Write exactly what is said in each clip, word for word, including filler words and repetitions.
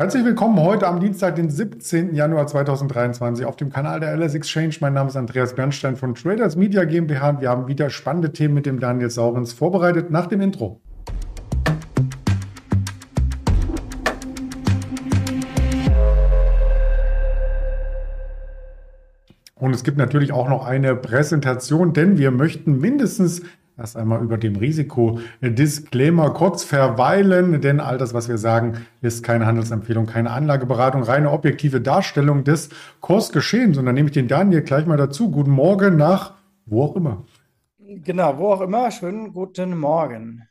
Herzlich willkommen heute am Dienstag, den siebzehnten Januar zweitausenddreiundzwanzig auf dem Kanal der L S Exchange. Mein Name ist Andreas Bernstein von Traders Media GmbH und wir haben wieder spannende Themen mit dem Daniel Saurens vorbereitet nach dem Intro. Und es gibt natürlich auch noch eine Präsentation, denn wir möchten mindestens erst einmal über dem Risikodisclaimer kurz verweilen, denn all das, was wir sagen, ist keine Handelsempfehlung, keine Anlageberatung, reine objektive Darstellung des Kursgeschehens. Und dann nehme ich den Daniel gleich mal dazu. Guten Morgen nach wo auch immer. Genau, wo auch immer. Schönen guten Morgen.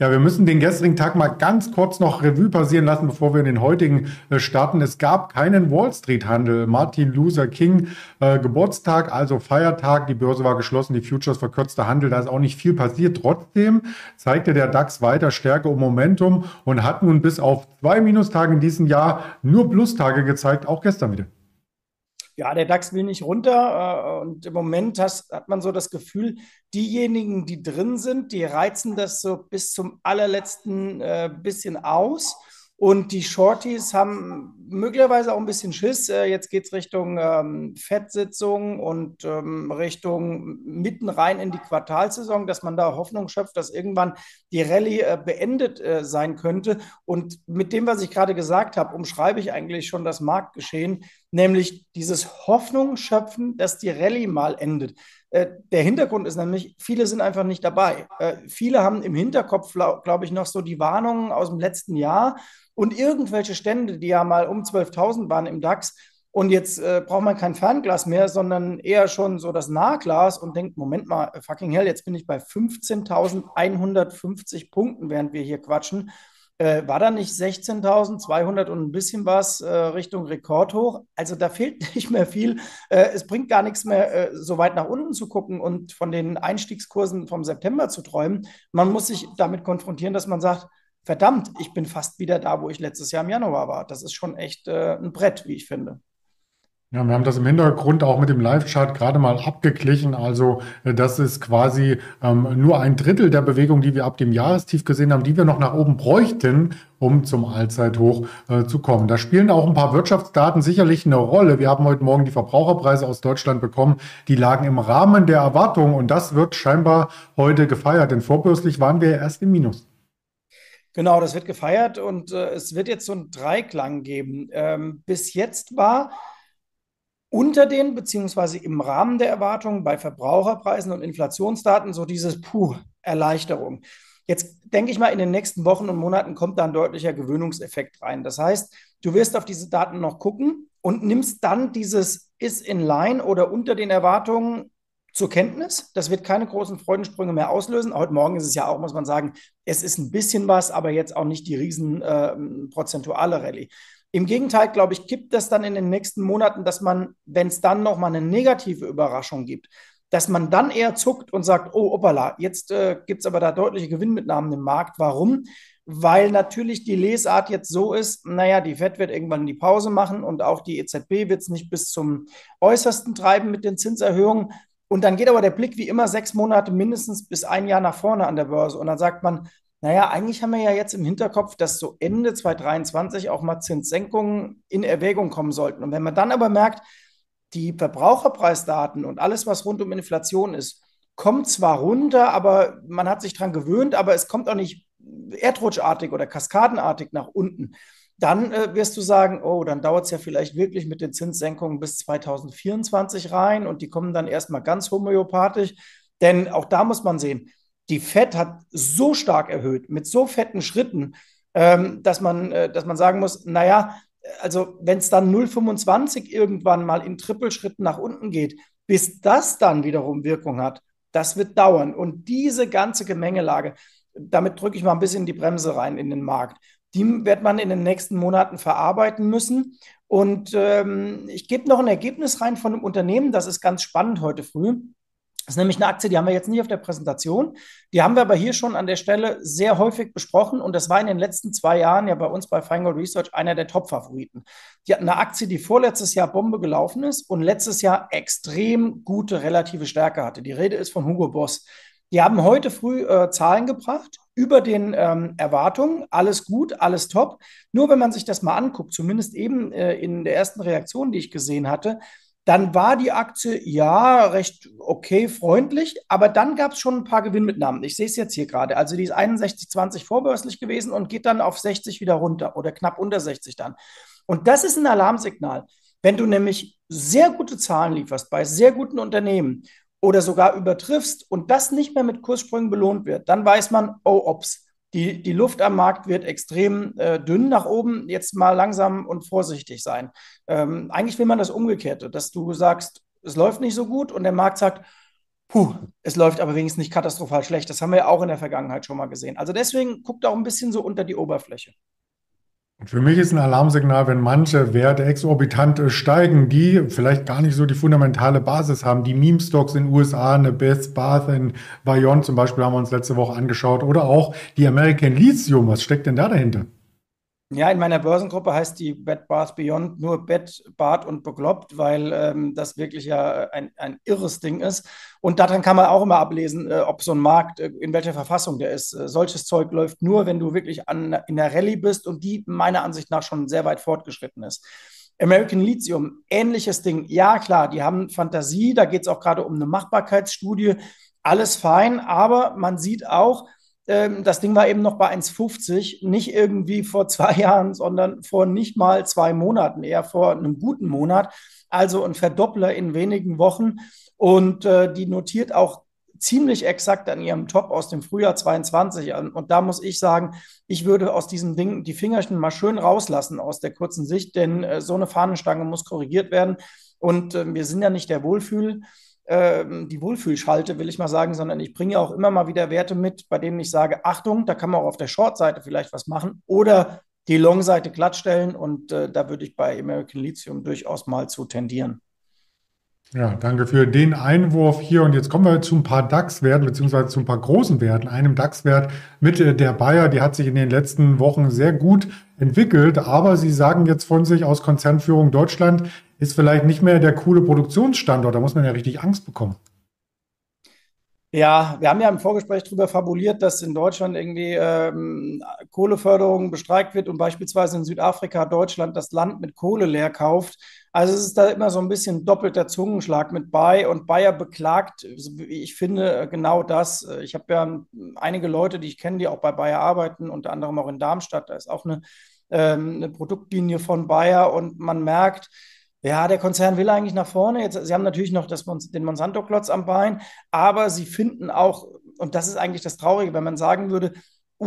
Ja, wir müssen den gestrigen Tag mal ganz kurz noch Revue passieren lassen, bevor wir in den heutigen starten. Es gab keinen Wall-Street-Handel. Martin Luther King äh, Geburtstag, also Feiertag. Die Börse war geschlossen, die Futures verkürzter Handel. Da ist auch nicht viel passiert. Trotzdem zeigte der DAX weiter Stärke und Momentum und hat nun bis auf zwei Minustage in diesem Jahr nur Plustage gezeigt, auch gestern wieder. Ja, der DAX will nicht runter und im Moment hat, hat man so das Gefühl, diejenigen, die drin sind, die reizen das so bis zum allerletzten äh, bisschen aus und die Shorties haben möglicherweise auch ein bisschen Schiss. Äh, jetzt geht es Richtung ähm, Fed-Sitzung und ähm, Richtung mitten rein in die Quartalsaison, dass man da Hoffnung schöpft, dass irgendwann die Rallye äh, beendet äh, sein könnte. Und mit dem, was ich gerade gesagt habe, umschreibe ich eigentlich schon das Marktgeschehen, nämlich dieses Hoffnung schöpfen, dass die Rallye mal endet. Äh, der Hintergrund ist nämlich, viele sind einfach nicht dabei. Äh, viele haben im Hinterkopf, glaube ich, noch so die Warnungen aus dem letzten Jahr und irgendwelche Stände, die ja mal um zwölftausend waren im DAX. Und jetzt äh, braucht man kein Fernglas mehr, sondern eher schon so das Nahglas und denkt, Moment mal, fucking hell, jetzt bin ich bei fünfzehntausendeinhundertfünfzig Punkten, während wir hier quatschen. Äh, war da nicht sechzehntausendzweihundert und ein bisschen was äh, Richtung Rekordhoch? Also da fehlt nicht mehr viel. Äh, es bringt gar nichts mehr, äh, so weit nach unten zu gucken und von den Einstiegskursen vom September zu träumen. Man muss sich damit konfrontieren, dass man sagt, verdammt, ich bin fast wieder da, wo ich letztes Jahr im Januar war. Das ist schon echt äh, ein Brett, wie ich finde. Ja, wir haben das im Hintergrund auch mit dem Live-Chart gerade mal abgeglichen. Also das ist quasi ähm, nur ein Drittel der Bewegung, die wir ab dem Jahrestief gesehen haben, die wir noch nach oben bräuchten, um zum Allzeithoch äh, zu kommen. Da spielen auch ein paar Wirtschaftsdaten sicherlich eine Rolle. Wir haben heute Morgen die Verbraucherpreise aus Deutschland bekommen. Die lagen im Rahmen der Erwartungen und das wird scheinbar heute gefeiert. Denn vorbörslich waren wir ja erst im Minus. Genau, das wird gefeiert und äh, es wird jetzt so einen Dreiklang geben. Ähm, bis jetzt war unter den beziehungsweise im Rahmen der Erwartungen bei Verbraucherpreisen und Inflationsdaten so dieses Puh, Erleichterung. Jetzt denke ich mal, in den nächsten Wochen und Monaten kommt da ein deutlicher Gewöhnungseffekt rein. Das heißt, du wirst auf diese Daten noch gucken und nimmst dann dieses ist in line oder unter den Erwartungen zur Kenntnis. Das wird keine großen Freudensprünge mehr auslösen. Heute Morgen ist es ja auch, muss man sagen, es ist ein bisschen was, aber jetzt auch nicht die riesen äh, prozentuale Rallye. Im Gegenteil, glaube ich, kippt das dann in den nächsten Monaten, dass man, wenn es dann nochmal eine negative Überraschung gibt, dass man dann eher zuckt und sagt, oh, hoppala, jetzt äh, gibt es aber da deutliche Gewinnmitnahmen im Markt. Warum? Weil natürlich die Lesart jetzt so ist, naja, die Fed wird irgendwann die Pause machen und auch die E Z B wird es nicht bis zum Äußersten treiben mit den Zinserhöhungen. Und dann geht aber der Blick wie immer sechs Monate mindestens bis ein Jahr nach vorne an der Börse. Und dann sagt man, naja, eigentlich haben wir ja jetzt im Hinterkopf, dass so Ende zweitausenddreiundzwanzig auch mal Zinssenkungen in Erwägung kommen sollten. Und wenn man dann aber merkt, die Verbraucherpreisdaten und alles, was rund um Inflation ist, kommt zwar runter, aber man hat sich dran gewöhnt, aber es kommt auch nicht erdrutschartig oder kaskadenartig nach unten. Dann äh, wirst du sagen, oh, dann dauert es ja vielleicht wirklich mit den Zinssenkungen bis zweitausendvierundzwanzig rein und die kommen dann erstmal ganz homöopathisch. Denn auch da muss man sehen, die Fed hat so stark erhöht, mit so fetten Schritten, ähm, dass man, äh, dass man sagen muss, naja, also wenn es dann null Komma fünfundzwanzig irgendwann mal in Trippelschritten nach unten geht, bis das dann wiederum Wirkung hat, das wird dauern. Und diese ganze Gemengelage, damit drücke ich mal ein bisschen die Bremse rein in den Markt. Die wird man in den nächsten Monaten verarbeiten müssen. Und ähm, ich gebe noch ein Ergebnis rein von einem Unternehmen, das ist ganz spannend heute früh. Das ist nämlich eine Aktie, die haben wir jetzt nicht auf der Präsentation. Die haben wir aber hier schon an der Stelle sehr häufig besprochen. Und das war in den letzten zwei Jahren ja bei uns bei Feingold Research einer der Top-Favoriten. Die hatten eine Aktie, die vorletztes Jahr Bombe gelaufen ist und letztes Jahr extrem gute relative Stärke hatte. Die Rede ist von Hugo Boss. Die haben heute früh äh, Zahlen gebracht, über den ähm, Erwartungen, alles gut, alles top. Nur wenn man sich das mal anguckt, zumindest eben äh, in der ersten Reaktion, die ich gesehen hatte, dann war die Aktie ja recht okay, freundlich, aber dann gab es schon ein paar Gewinnmitnahmen. Ich sehe es jetzt hier gerade. Also die ist einundsechzig Komma zwanzig vorbörslich gewesen und geht dann auf sechzig wieder runter oder knapp unter sechzig dann. Und das ist ein Alarmsignal. Wenn du nämlich sehr gute Zahlen lieferst bei sehr guten Unternehmen oder sogar übertriffst und das nicht mehr mit Kurssprüngen belohnt wird, dann weiß man, oh, ops, die, die Luft am Markt wird extrem äh, dünn nach oben, jetzt mal langsam und vorsichtig sein. Ähm, eigentlich will man das Umgekehrte, dass du sagst, es läuft nicht so gut und der Markt sagt, puh, es läuft aber wenigstens nicht katastrophal schlecht. Das haben wir ja auch in der Vergangenheit schon mal gesehen. Also deswegen guckt auch ein bisschen so unter die Oberfläche. Für mich ist ein Alarmsignal, wenn manche Werte exorbitant steigen, die vielleicht gar nicht so die fundamentale Basis haben. Die Meme-Stocks in den U S A, eine Bed Bath Beyond zum Beispiel haben wir uns letzte Woche angeschaut. Oder auch die American Lithium. Was steckt denn da dahinter? Ja, in meiner Börsengruppe heißt die Bed Bath Beyond nur Bed, Bad und bekloppt, weil ähm, das wirklich ja ein, ein irres Ding ist. Und daran kann man auch immer ablesen, äh, ob so ein Markt, äh, in welcher Verfassung der ist. Äh, solches Zeug läuft nur, wenn du wirklich an, in der Rallye bist und die meiner Ansicht nach schon sehr weit fortgeschritten ist. American Lithium, ähnliches Ding. Ja, klar, die haben Fantasie, da geht es auch gerade um eine Machbarkeitsstudie. Alles fein, aber man sieht auch, das Ding war eben noch bei eins Komma fünfzig, nicht irgendwie vor zwei Jahren, sondern vor nicht mal zwei Monaten, eher vor einem guten Monat. Also ein Verdoppler in wenigen Wochen und äh, die notiert auch ziemlich exakt an ihrem Top aus dem Frühjahr zweiundzwanzig an. Und da muss ich sagen, ich würde aus diesem Ding die Fingerchen mal schön rauslassen aus der kurzen Sicht, denn äh, so eine Fahnenstange muss korrigiert werden und äh, wir sind ja nicht der Wohlfühl. die Wohlfühlschalte, will ich mal sagen, sondern ich bringe auch immer mal wieder Werte mit, bei denen ich sage, Achtung, da kann man auch auf der Short-Seite vielleicht was machen oder die Long-Seite glattstellen und äh, da würde ich bei American Lithium durchaus mal zu tendieren. Ja, danke für den Einwurf hier. Und jetzt kommen wir zu ein paar DAX-Werten beziehungsweise zu ein paar großen Werten. Einem DAX-Wert mit der Bayer, die hat sich in den letzten Wochen sehr gut entwickelt. Aber Sie sagen jetzt von sich aus Konzernführung Deutschland ist vielleicht nicht mehr der coole Produktionsstandort. Da muss man ja richtig Angst bekommen. Ja, wir haben ja im Vorgespräch darüber fabuliert, dass in Deutschland irgendwie ähm, Kohleförderung bestreikt wird und beispielsweise in Südafrika Deutschland das Land mit Kohle leer kauft. Also es ist da immer so ein bisschen doppelter Zungenschlag mit bei und Bayer beklagt, ich finde, genau das. Ich habe ja einige Leute, die ich kenne, die auch bei Bayer arbeiten, unter anderem auch in Darmstadt. Da ist auch eine, ähm, eine Produktlinie von Bayer und man merkt, ja, der Konzern will eigentlich nach vorne. Jetzt, sie haben natürlich noch das, den Monsanto-Klotz am Bein, aber sie finden auch, und das ist eigentlich das Traurige, wenn man sagen würde,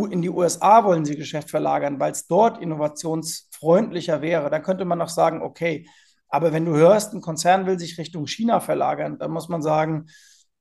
in die U S A wollen sie Geschäft verlagern, weil es dort innovationsfreundlicher wäre. Dann könnte man noch sagen, okay, aber wenn du hörst, ein Konzern will sich Richtung China verlagern, dann muss man sagen,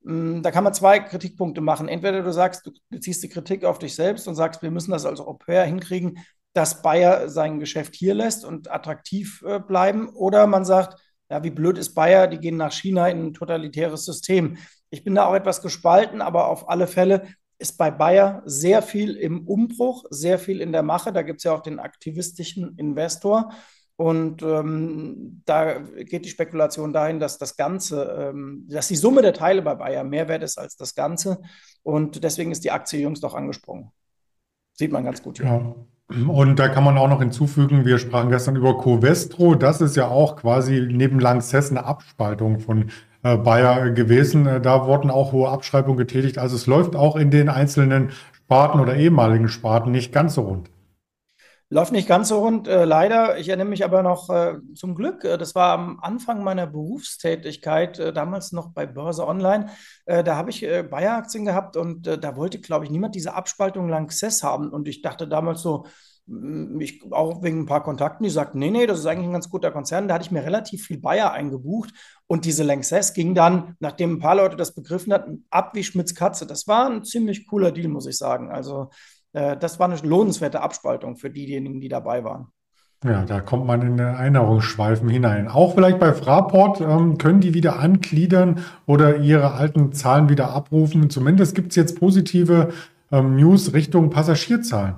da kann man zwei Kritikpunkte machen. Entweder du sagst, du beziehst die Kritik auf dich selbst und sagst, wir müssen das als Europäer hinkriegen, dass Bayer sein Geschäft hier lässt und attraktiv äh, bleiben. Oder man sagt, ja, wie blöd ist Bayer, die gehen nach China in ein totalitäres System. Ich bin da auch etwas gespalten, aber auf alle Fälle ist bei Bayer sehr viel im Umbruch, sehr viel in der Mache. Da gibt es ja auch den aktivistischen Investor. Und ähm, da geht die Spekulation dahin, dass das Ganze, ähm, dass die Summe der Teile bei Bayer mehr wert ist als das Ganze. Und deswegen ist die Aktie jüngst auch angesprungen. Sieht man ganz gut hier. Ja. Und da kann man auch noch hinzufügen, wir sprachen gestern über Covestro. Das ist ja auch quasi neben Lanxess eine Abspaltung von äh, Bayer gewesen. Da wurden auch hohe Abschreibungen getätigt. Also es läuft auch in den einzelnen Sparten oder ehemaligen Sparten nicht ganz so rund. Läuft nicht ganz so rund, äh, leider. Ich erinnere mich aber noch äh, zum Glück, äh, das war am Anfang meiner Berufstätigkeit, äh, damals noch bei Börse Online, äh, da habe ich äh, Bayer-Aktien gehabt und äh, da wollte, glaube ich, niemand diese Abspaltung Lanxess haben. Und ich dachte damals so, ich, auch wegen ein paar Kontakten, die sagten, nee, nee, das ist eigentlich ein ganz guter Konzern. Da hatte ich mir relativ viel Bayer eingebucht und diese Lanxess ging dann, nachdem ein paar Leute das begriffen hatten, ab wie Schmitz Katze. Das war ein ziemlich cooler Deal, muss ich sagen. Also das war eine lohnenswerte Abspaltung für diejenigen, die dabei waren. Ja, da kommt man in Erinnerungsschweifen hinein. Auch vielleicht bei Fraport ähm, können die wieder angliedern oder ihre alten Zahlen wieder abrufen. Zumindest gibt es jetzt positive ähm, News Richtung Passagierzahlen.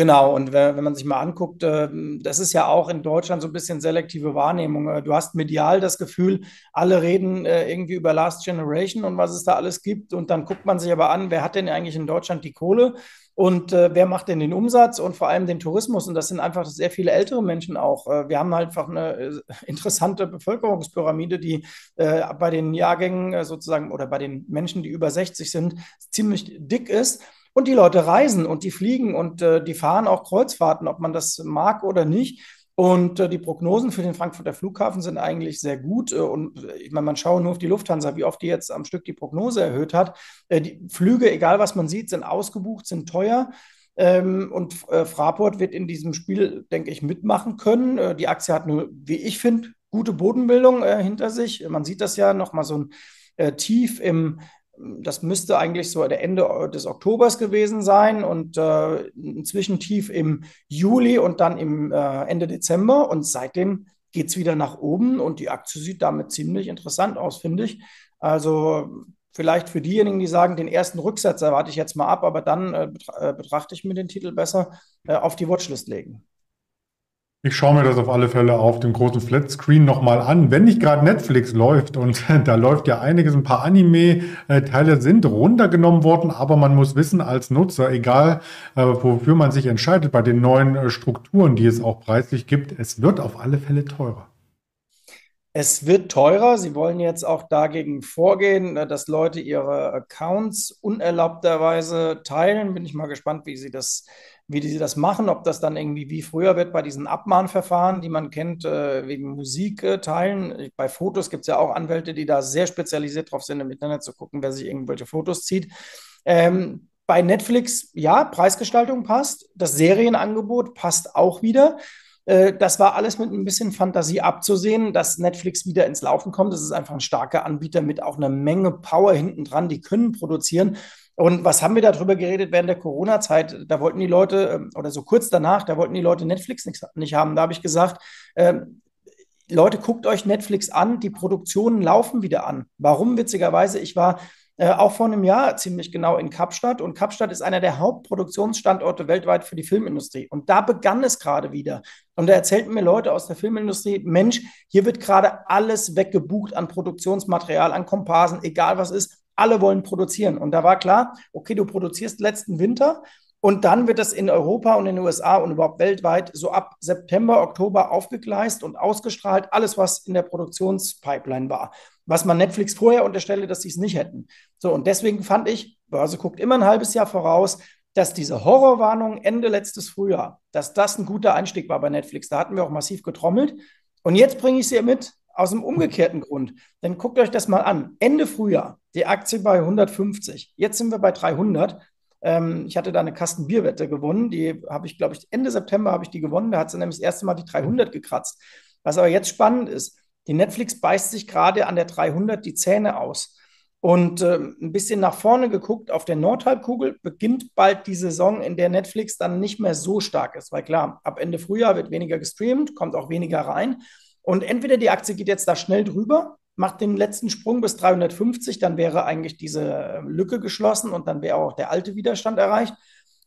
Genau, und wenn man sich mal anguckt, das ist ja auch in Deutschland so ein bisschen selektive Wahrnehmung. Du hast medial das Gefühl, alle reden irgendwie über Last Generation und was es da alles gibt. Und dann guckt man sich aber an, wer hat denn eigentlich in Deutschland die Kohle und wer macht denn den Umsatz und vor allem den Tourismus. Und das sind einfach sehr viele ältere Menschen auch. Wir haben halt einfach eine interessante Bevölkerungspyramide, die bei den Jahrgängen sozusagen oder bei den Menschen, die über sechzig sind, ziemlich dick ist. Und die Leute reisen und die fliegen und äh, die fahren auch Kreuzfahrten, ob man das mag oder nicht. Und äh, die Prognosen für den Frankfurter Flughafen sind eigentlich sehr gut. Äh, und ich meine, man schaut nur auf die Lufthansa, wie oft die jetzt am Stück die Prognose erhöht hat. Äh, die Flüge, egal was man sieht, sind ausgebucht, sind teuer. Ähm, und äh, Fraport wird in diesem Spiel, denke ich, mitmachen können. Äh, die Aktie hat nur, wie ich finde, gute Bodenbildung äh, hinter sich. Man sieht das ja nochmal so ein äh, Tief im Das müsste eigentlich so der Ende des Oktobers gewesen sein und äh, ein Zwischentief im Juli und dann im äh, Ende Dezember. Und seitdem geht es wieder nach oben und die Aktie sieht damit ziemlich interessant aus, finde ich. Also vielleicht für diejenigen, die sagen, den ersten Rücksetzer warte ich jetzt mal ab, aber dann äh, betra- äh, betrachte ich mir den Titel besser, äh, auf die Watchlist legen. Ich schaue mir das auf alle Fälle auf dem großen Flatscreen nochmal an, wenn nicht gerade Netflix läuft, und da läuft ja einiges, ein paar Anime-Teile sind runtergenommen worden, aber man muss wissen als Nutzer, egal wofür man sich entscheidet, bei den neuen Strukturen, die es auch preislich gibt, es wird auf alle Fälle teurer. Es wird teurer. Sie wollen jetzt auch dagegen vorgehen, dass Leute ihre Accounts unerlaubterweise teilen. Bin ich mal gespannt, wie sie das, wie sie das machen, ob das dann irgendwie wie früher wird bei diesen Abmahnverfahren, die man kennt, wegen Musik teilen. Bei Fotos gibt es ja auch Anwälte, die da sehr spezialisiert drauf sind, im Internet zu gucken, wer sich irgendwelche Fotos zieht. Ähm, bei Netflix, ja, Preisgestaltung passt. Das Serienangebot passt auch wieder. Das war alles mit ein bisschen Fantasie abzusehen, dass Netflix wieder ins Laufen kommt. Das ist einfach ein starker Anbieter mit auch einer Menge Power hinten dran. Die können produzieren. Und was haben wir darüber geredet während der Corona-Zeit? Da wollten die Leute, oder so kurz danach, da wollten die Leute Netflix nicht haben. Da habe ich gesagt, äh, Leute, guckt euch Netflix an. Die Produktionen laufen wieder an. Warum? Witzigerweise, ich war Äh, auch vor einem Jahr ziemlich genau in Kapstadt. Und Kapstadt ist einer der Hauptproduktionsstandorte weltweit für die Filmindustrie. Und da begann es gerade wieder. Und da erzählten mir Leute aus der Filmindustrie, Mensch, hier wird gerade alles weggebucht an Produktionsmaterial, an Komparsen, egal was ist. Alle wollen produzieren. Und da war klar, okay, du produzierst letzten Winter und dann wird das in Europa und in den U S A und überhaupt weltweit so ab September, Oktober aufgegleist und ausgestrahlt. Alles, was in der Produktionspipeline war. Was man Netflix vorher unterstelle, dass sie es nicht hätten. So, und deswegen fand ich, Börse guckt immer ein halbes Jahr voraus, dass diese Horrorwarnung Ende letztes Frühjahr, dass das ein guter Einstieg war bei Netflix. Da hatten wir auch massiv getrommelt. Und jetzt bringe ich sie mit aus dem umgekehrten Grund. Denn guckt euch das mal an. Ende Frühjahr, die Aktie bei hundertfünfzig. Jetzt sind wir bei dreihundert. Ähm, ich hatte da eine Kastenbierwette gewonnen. Die habe ich, glaube ich, Ende September habe ich die gewonnen. Da hat sie nämlich das erste Mal die dreihundert gekratzt. Was aber jetzt spannend ist, die Netflix beißt sich gerade an der dreihundert die Zähne aus. Und äh, ein bisschen nach vorne geguckt, auf der Nordhalbkugel beginnt bald die Saison, in der Netflix dann nicht mehr so stark ist. Weil klar, ab Ende Frühjahr wird weniger gestreamt, kommt auch weniger rein. Und entweder die Aktie geht jetzt da schnell drüber, macht den letzten Sprung bis dreihundertfünfzig, dann wäre eigentlich diese Lücke geschlossen und dann wäre auch der alte Widerstand erreicht.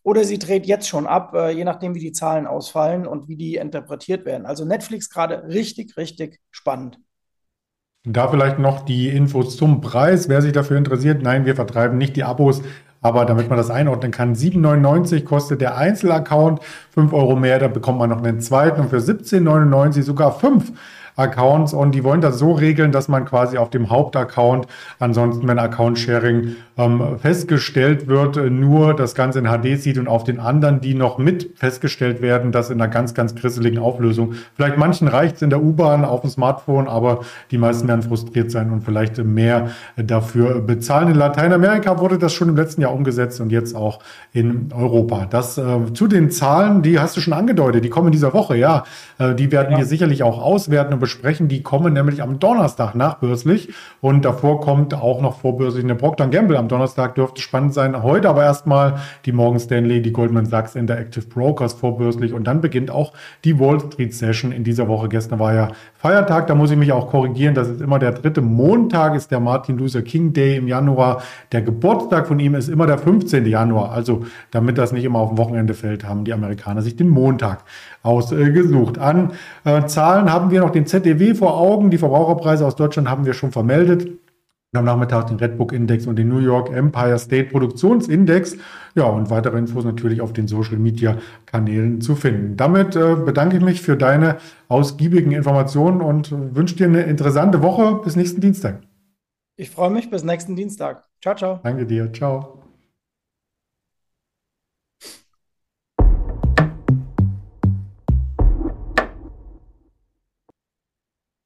Oder sie dreht jetzt schon ab, äh, je nachdem, wie die Zahlen ausfallen und wie die interpretiert werden. Also Netflix gerade richtig, richtig spannend. Da vielleicht noch die Infos zum Preis, wer sich dafür interessiert. Nein, wir vertreiben nicht die Abos, aber damit man das einordnen kann, sieben neunundneunzig kostet der Einzelaccount, fünf Euro mehr, da bekommt man noch einen zweiten und für siebzehn neunundneunzig sogar fünf Accounts, und die wollen das so regeln, dass man quasi auf dem Hauptaccount, ansonsten wenn Account-Sharing ähm, festgestellt wird, nur das Ganze in H D sieht und auf den anderen, die noch mit festgestellt werden, das in einer ganz, ganz grisseligen Auflösung. Vielleicht manchen reicht es in der U-Bahn, auf dem Smartphone, aber die meisten werden frustriert sein und vielleicht mehr dafür bezahlen. In Lateinamerika wurde das schon im letzten Jahr umgesetzt und jetzt auch in Europa. Das äh, zu den Zahlen, die hast du schon angedeutet, die kommen in dieser Woche, ja. Äh, die werden ja. wir sicherlich auch auswerten und besprechen. Die kommen nämlich am Donnerstag nachbörslich und davor kommt auch noch vorbörslich eine Procter und Gamble. Am Donnerstag dürfte spannend sein. Heute aber erstmal die Morgan Stanley, die Goldman Sachs, Interactive Brokers vorbörslich und dann beginnt auch die Wall Street Session in dieser Woche. Gestern war ja Feiertag, da muss ich mich auch korrigieren. Das ist immer der dritte Montag, ist der Martin Luther King Day im Januar. Der Geburtstag von ihm ist immer der fünfzehnte Januar. Also damit das nicht immer auf dem Wochenende fällt, haben die Amerikaner sich den Montag ausgesucht. An äh, Zahlen haben wir noch den Z D W vor Augen. Die Verbraucherpreise aus Deutschland haben wir schon vermeldet. Und am Nachmittag den Redbook-Index und den New York Empire State Produktionsindex. Ja, und weitere Infos natürlich auf den Social-Media-Kanälen zu finden. Damit äh, bedanke ich mich für deine ausgiebigen Informationen und wünsche dir eine interessante Woche. Bis nächsten Dienstag. Ich freue mich. Bis nächsten Dienstag. Ciao, ciao. Danke dir. Ciao.